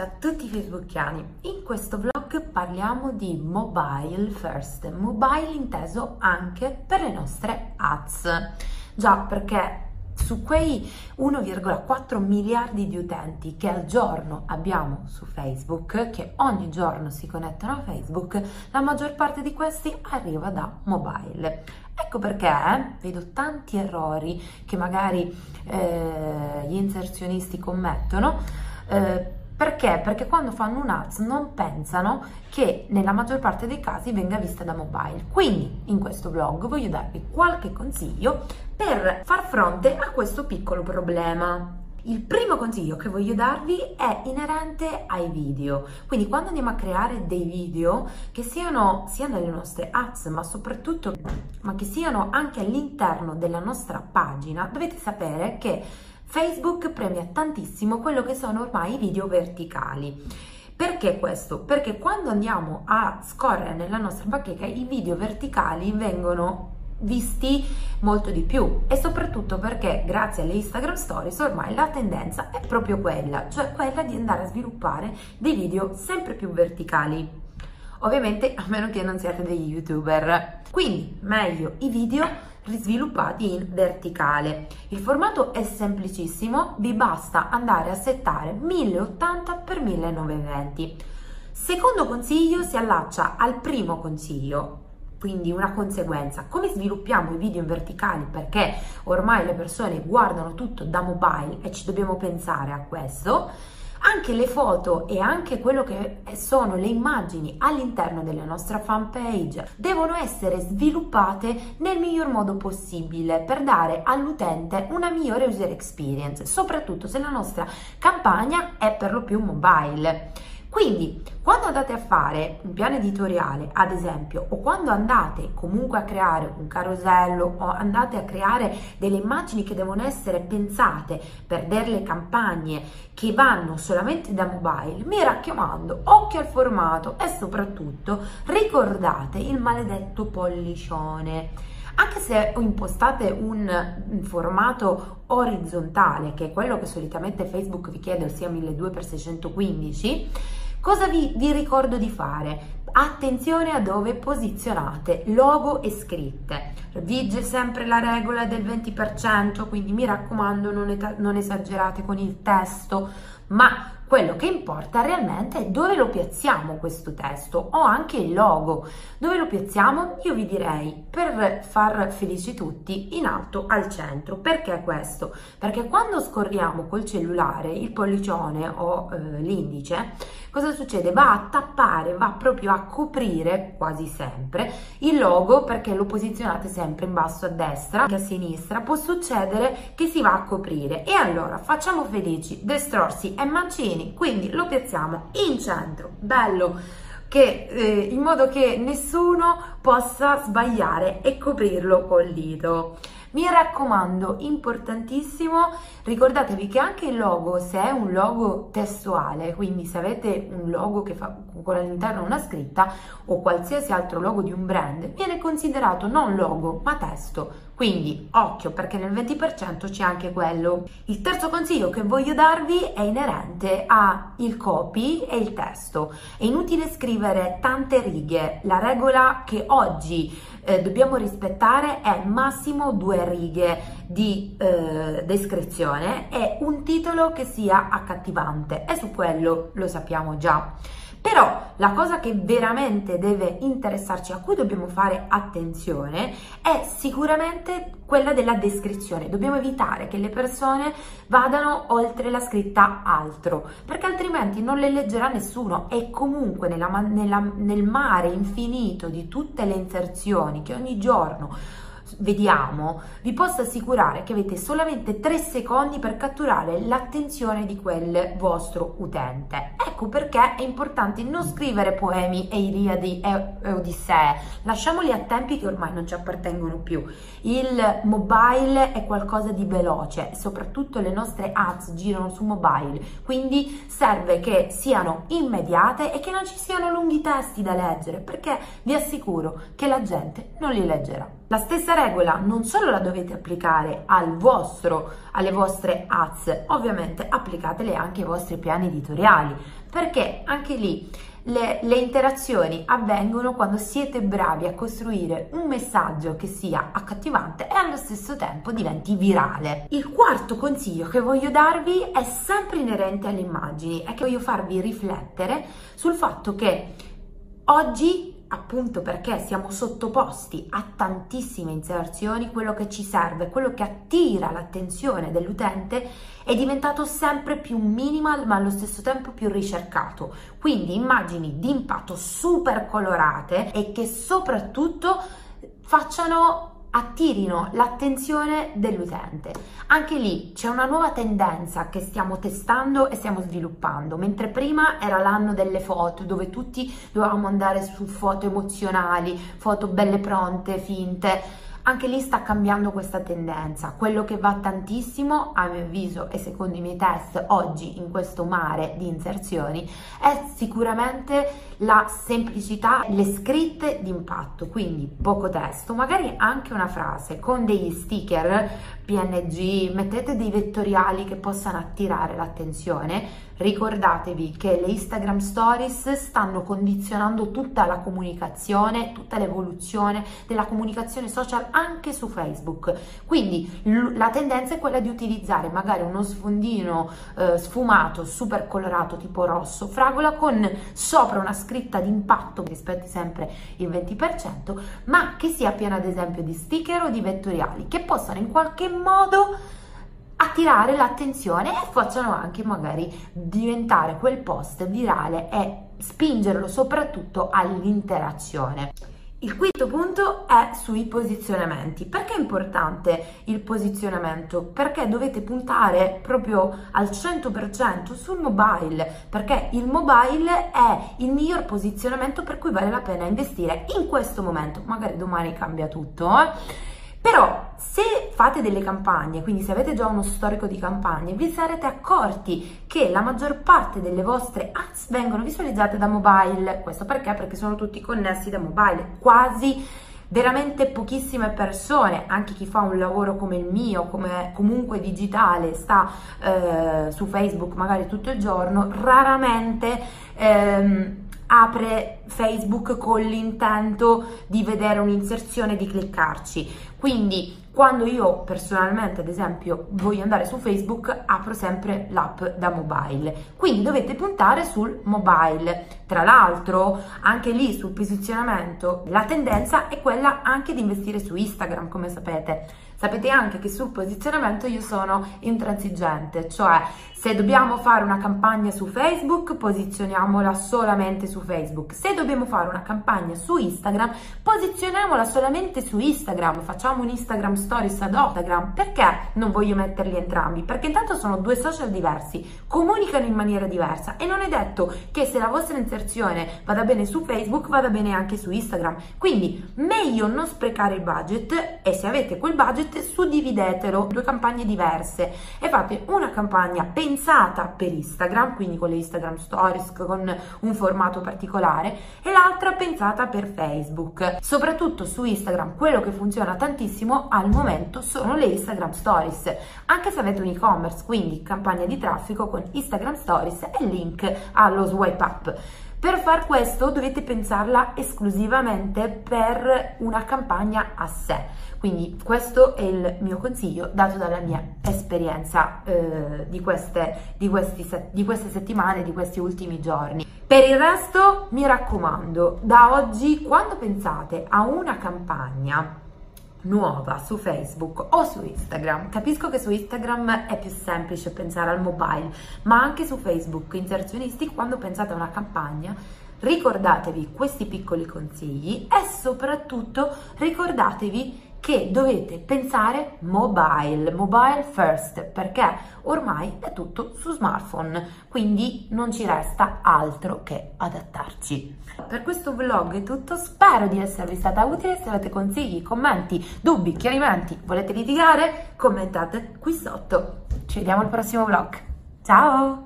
a tutti i facebookiani. In questo vlog parliamo di mobile first, mobile inteso anche per le nostre ads. Già, perché su quei 1,4 miliardi di utenti che al giorno abbiamo su Facebook, che ogni giorno si connettono a Facebook, la maggior parte di questi arriva da mobile. Ecco perché vedo tanti errori che magari gli inserzionisti commettono, perché quando fanno un ads non pensano che nella maggior parte dei casi venga vista da mobile. Quindi in questo vlog voglio darvi qualche consiglio per far fronte a questo piccolo problema. Il primo consiglio che voglio darvi è inerente ai video, quindi quando andiamo a creare dei video che siano sia nelle nostre ads ma soprattutto che siano anche all'interno della nostra pagina, dovete sapere che Facebook premia tantissimo quello che sono ormai i video verticali. Perché questo? Perché quando andiamo a scorrere nella nostra bacheca i video verticali vengono visti molto di più, e soprattutto perché grazie alle Instagram Stories ormai la tendenza è proprio quella, cioè quella di andare a sviluppare dei video sempre più verticali, ovviamente a meno che non siate degli youtuber. Quindi meglio i video risviluppati in verticale. Il formato è semplicissimo, vi basta andare a settare 1080x1920. Secondo consiglio si allaccia al primo consiglio, quindi una conseguenza. Come sviluppiamo i video in verticale? Perché ormai le persone guardano tutto da mobile e ci dobbiamo pensare a questo. Anche le foto e anche quello che sono le immagini all'interno della nostra fan page devono essere sviluppate nel miglior modo possibile per dare all'utente una migliore user experience, soprattutto se la nostra campagna è per lo più mobile. Quindi quando andate a fare un piano editoriale, ad esempio, o quando andate comunque a creare un carosello o andate a creare delle immagini che devono essere pensate per delle campagne che vanno solamente da mobile, mi raccomando, occhio al formato e soprattutto ricordate il maledetto pollicione. Anche se impostate un formato orizzontale, che è quello che solitamente Facebook vi chiede, ossia 1200x615, cosa vi ricordo di fare? Attenzione a dove posizionate logo e scritte. Vige sempre la regola del 20%, quindi mi raccomando non esagerate con il testo, ma quello che importa realmente è dove lo piazziamo questo testo, o anche il logo. Dove lo piazziamo? Io vi direi, per far felici tutti, in alto al centro. Perché questo? Perché quando scorriamo col cellulare il pollicione o l'indice, cosa succede? Va a tappare, va proprio a coprire quasi sempre il logo, perché lo posizionate sempre in basso a destra, anche a sinistra può succedere che si va a coprire. E allora facciamo felici Destrorsi e Mancini, quindi lo piazziamo in centro, bello, che, in modo che nessuno possa sbagliare e coprirlo col dito. Mi raccomando, importantissimo, ricordatevi che anche il logo, se è un logo testuale, quindi se avete un logo che fa con all'interno una scritta o qualsiasi altro logo di un brand, viene considerato non logo ma testo. Quindi occhio, perché nel 20% c'è anche quello. Il terzo consiglio che voglio darvi è inerente al copy e il testo. È inutile scrivere tante righe. La regola che oggi dobbiamo rispettare è massimo 2 righe di descrizione e un titolo che sia accattivante, e su quello lo sappiamo già. Però la cosa che veramente deve interessarci, a cui dobbiamo fare attenzione, è sicuramente quella della descrizione. Dobbiamo evitare che le persone vadano oltre la scritta altro, perché altrimenti non le leggerà nessuno, e comunque nel mare infinito di tutte le inserzioni che ogni giorno vediamo, vi posso assicurare che avete solamente 3 secondi per catturare l'attenzione di quel vostro utente. Ecco perché è importante non scrivere poemi e Iliadi e Odissee, lasciamoli a tempi che ormai non ci appartengono più. Il mobile è qualcosa di veloce, soprattutto le nostre ads girano su mobile, quindi serve che siano immediate e che non ci siano lunghi testi da leggere, perché vi assicuro che la gente non li leggerà. La stessa regola non solo la dovete applicare alle vostre ads, ovviamente applicatele anche ai vostri piani editoriali, perché anche lì le interazioni avvengono quando siete bravi a costruire un messaggio che sia accattivante e allo stesso tempo diventi virale. Il quarto consiglio che voglio darvi è sempre inerente alle immagini e che voglio farvi riflettere sul fatto che oggi, appunto perché siamo sottoposti a tantissime inserzioni, quello che ci serve, quello che attira l'attenzione dell'utente è diventato sempre più minimal ma allo stesso tempo più ricercato, quindi immagini di impatto super colorate e che soprattutto attirino l'attenzione dell'utente. Anche lì c'è una nuova tendenza che stiamo testando e stiamo sviluppando. Mentre prima era l'anno delle foto, dove tutti dovevamo andare su foto emozionali, foto belle pronte, finte, anche lì sta cambiando questa tendenza. Quello che va tantissimo, a mio avviso e secondo i miei test oggi in questo mare di inserzioni, è sicuramente la semplicità, le scritte d'impatto, quindi poco testo, magari anche una frase con degli sticker PNG, mettete dei vettoriali che possano attirare l'attenzione. Ricordatevi che le Instagram Stories stanno condizionando tutta la comunicazione, tutta l'evoluzione della comunicazione social anche su Facebook, quindi la tendenza è quella di utilizzare magari uno sfondino sfumato, super colorato, tipo rosso, fragola, con sopra una scritta d'impatto che rispetti sempre il 20%, ma che sia piena ad esempio di sticker o di vettoriali che possano in qualche modo attirare l'attenzione e facciano anche magari diventare quel post virale e spingerlo soprattutto all'interazione. Il quinto punto è sui posizionamenti. Perché è importante il posizionamento? Perché dovete puntare proprio al 100% sul mobile, perché il mobile è il miglior posizionamento per cui vale la pena investire in questo momento. Magari domani cambia tutto, però se fate delle campagne, quindi se avete già uno storico di campagne, vi sarete accorti che la maggior parte delle vostre ads vengono visualizzate da mobile. Questo perché? Perché sono tutti connessi da mobile, quasi veramente pochissime persone, anche chi fa un lavoro come il mio, come comunque digitale, sta su Facebook magari tutto il giorno, raramente apre Facebook con l'intento di vedere un'inserzione, di cliccarci. Quindi quando io personalmente, ad esempio, voglio andare su Facebook, apro sempre l'app da mobile, quindi dovete puntare sul mobile. Tra l'altro anche lì sul posizionamento la tendenza è quella anche di investire su Instagram, come sapete anche che sul posizionamento io sono intransigente, cioè se dobbiamo fare una campagna su Facebook posizioniamola solamente su Facebook, se dobbiamo fare una campagna su Instagram posizioniamola solamente su Instagram, facciamo un Instagram Stories ad Instagram. Perché non voglio metterli entrambi? Perché intanto sono due social diversi, comunicano in maniera diversa e non è detto che se la vostra inserzione vada bene su Facebook vada bene anche su Instagram, quindi meglio non sprecare il budget e se avete quel budget suddividetelo, due campagne diverse e fate una campagna pensata per Instagram, quindi con le Instagram Stories, con un formato particolare, e l'altra pensata per Facebook. Soprattutto su Instagram quello che funziona tantissimo al momento sono le Instagram Stories, anche se avete un e-commerce, quindi campagna di traffico con Instagram Stories e link allo swipe up. Per far questo dovete pensarla esclusivamente per una campagna a sé, quindi questo è il mio consiglio dato dalla mia esperienza di queste settimane, di questi ultimi giorni. Per il resto mi raccomando, da oggi quando pensate a una campagna nuova su Facebook o su Instagram, capisco che su Instagram è più semplice pensare al mobile, ma anche su Facebook, inserzionisti, quando pensate a una campagna ricordatevi questi piccoli consigli e soprattutto ricordatevi che dovete pensare mobile first, perché ormai è tutto su smartphone, quindi non ci resta altro che adattarci. Per questo vlog è tutto, spero di esservi stata utile. Se avete consigli, commenti, dubbi, chiarimenti, volete litigare, commentate qui sotto. Ci vediamo al prossimo vlog, ciao!